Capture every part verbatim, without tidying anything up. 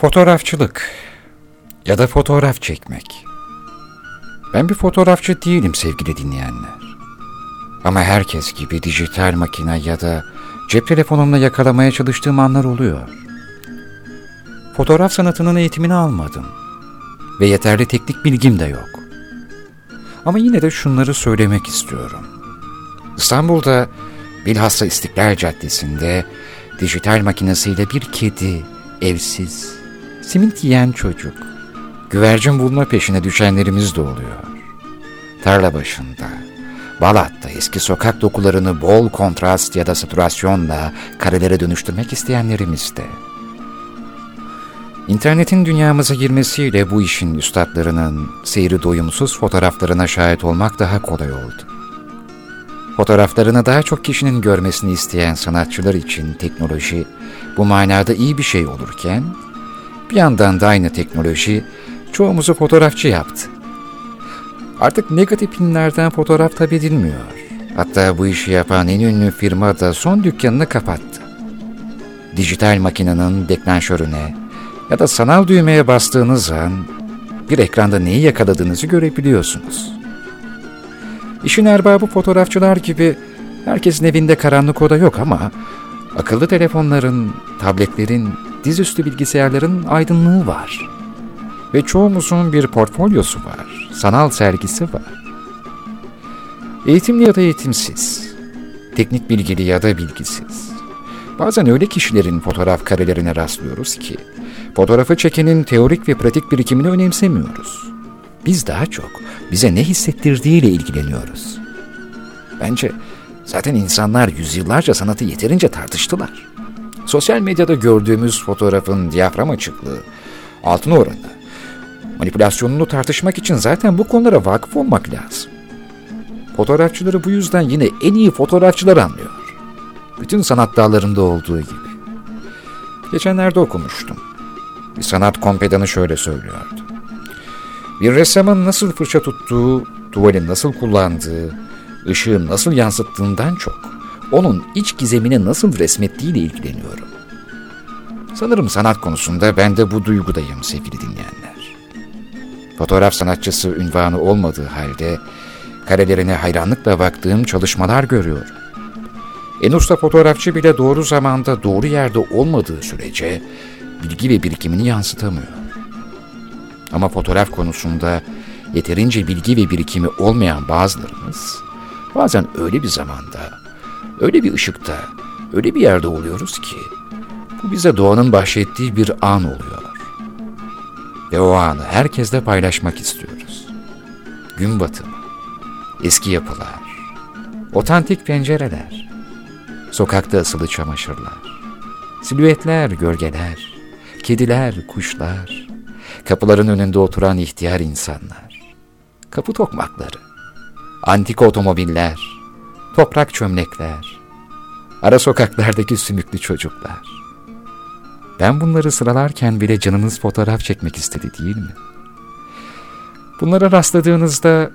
Fotoğrafçılık ya da fotoğraf çekmek. Ben bir fotoğrafçı değilim sevgili dinleyenler. Ama herkes gibi dijital makine ya da cep telefonumla yakalamaya çalıştığım anlar oluyor. Fotoğraf sanatının eğitimini almadım ve yeterli teknik bilgim de yok. Ama yine de şunları söylemek istiyorum. İstanbul'da, bilhassa İstiklal Caddesi'nde dijital makinesiyle bir kedi, evsiz, simit yiyen çocuk, güvercin bulma peşine düşenlerimiz de oluyor. Tarla başında, Balat'ta eski sokak dokularını bol kontrast ya da saturasyonla karelere dönüştürmek isteyenlerimiz de. İnternetin dünyamıza girmesiyle bu işin üstadlarının seyri doyumsuz fotoğraflarına şahit olmak daha kolay oldu. Fotoğraflarını daha çok kişinin görmesini isteyen sanatçılar için teknoloji bu manada iyi bir şey olurken, bir yandan da aynı teknoloji çoğumuzu fotoğrafçı yaptı. Artık negatif filmlerden fotoğraf tabi edilmiyor. Hatta bu işi yapan en ünlü firma da son dükkanını kapattı. Dijital makinenin deklanşörüne ya da sanal düğmeye bastığınız an bir ekranda neyi yakaladığınızı görebiliyorsunuz. İşin erbabı fotoğrafçılar gibi herkesin evinde karanlık oda yok ama akıllı telefonların, tabletlerin, dizüstü bilgisayarların aydınlığı var. Ve çoğumuzun bir portfolyosu var, sanal sergisi var. Eğitimli ya da eğitimsiz, teknik bilgili ya da bilgisiz. Bazen öyle kişilerin fotoğraf karelerine rastlıyoruz ki, fotoğrafı çekenin teorik ve pratik birikimini önemsemiyoruz. Biz daha çok bize ne hissettirdiğiyle ilgileniyoruz. Bence zaten insanlar yüzyıllarca sanatı yeterince tartıştılar. Sosyal medyada gördüğümüz fotoğrafın diyafram açıklığı, altın oranı, manipülasyonunu tartışmak için zaten bu konulara vakıf olmak lazım. Fotoğrafçıları bu yüzden yine en iyi fotoğrafçılar anlıyor. Bütün sanat dallarında olduğu gibi. Geçenlerde okumuştum. Bir sanat kompedanı şöyle söylüyordu. Bir ressamın nasıl fırça tuttuğu, tuvalin nasıl kullandığı, ışığın nasıl yansıttığından çok, onun iç gizemini nasıl resmettiğiyle ilgileniyorum. Sanırım sanat konusunda ben de bu duygudayım sevgili dinleyenler. Fotoğraf sanatçısı unvanı olmadığı halde, karelerine hayranlıkla baktığım çalışmalar görüyorum. En usta fotoğrafçı bile doğru zamanda doğru yerde olmadığı sürece, bilgi ve birikimini yansıtamıyor. Ama fotoğraf konusunda yeterince bilgi ve birikimi olmayan bazılarımız bazen öyle bir zamanda, öyle bir ışıkta, öyle bir yerde oluyoruz ki bu bize doğanın bahşettiği bir an oluyor. Ve o anı herkesle paylaşmak istiyoruz. Gün batımı, eski yapılar, otantik pencereler, sokakta asılı çamaşırlar, silüetler, gölgeler, kediler, kuşlar, kapıların önünde oturan ihtiyar insanlar, kapı tokmakları, antik otomobiller, toprak çömlekler, ara sokaklardaki sümüklü çocuklar. Ben bunları sıralarken bile canınız fotoğraf çekmek istedi değil mi? Bunlara rastladığınızda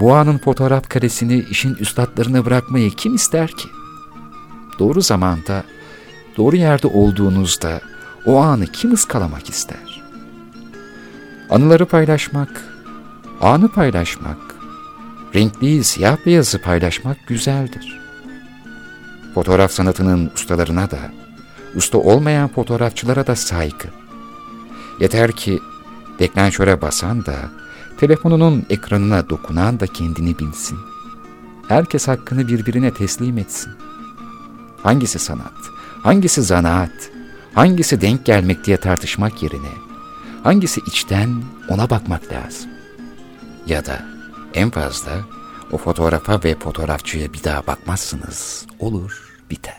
bu anın fotoğraf karesini işin üstadlarına bırakmayı kim ister ki? Doğru zamanda, doğru yerde olduğunuzda o anı kim ıskalamak ister? Anıları paylaşmak, anı paylaşmak, renkli siyah beyazı paylaşmak güzeldir. Fotoğraf sanatının ustalarına da, usta olmayan fotoğrafçılara da saygı. Yeter ki deklanşöre basan da, telefonunun ekranına dokunan da kendini bilsin. Herkes hakkını birbirine teslim etsin. Hangisi sanat, hangisi zanaat, hangisi denk gelmek diye tartışmak yerine, hangisi içten ona bakmak lazım. Ya da en fazla o fotoğrafa ve fotoğrafçıya bir daha bakmazsınız. Olur, biter.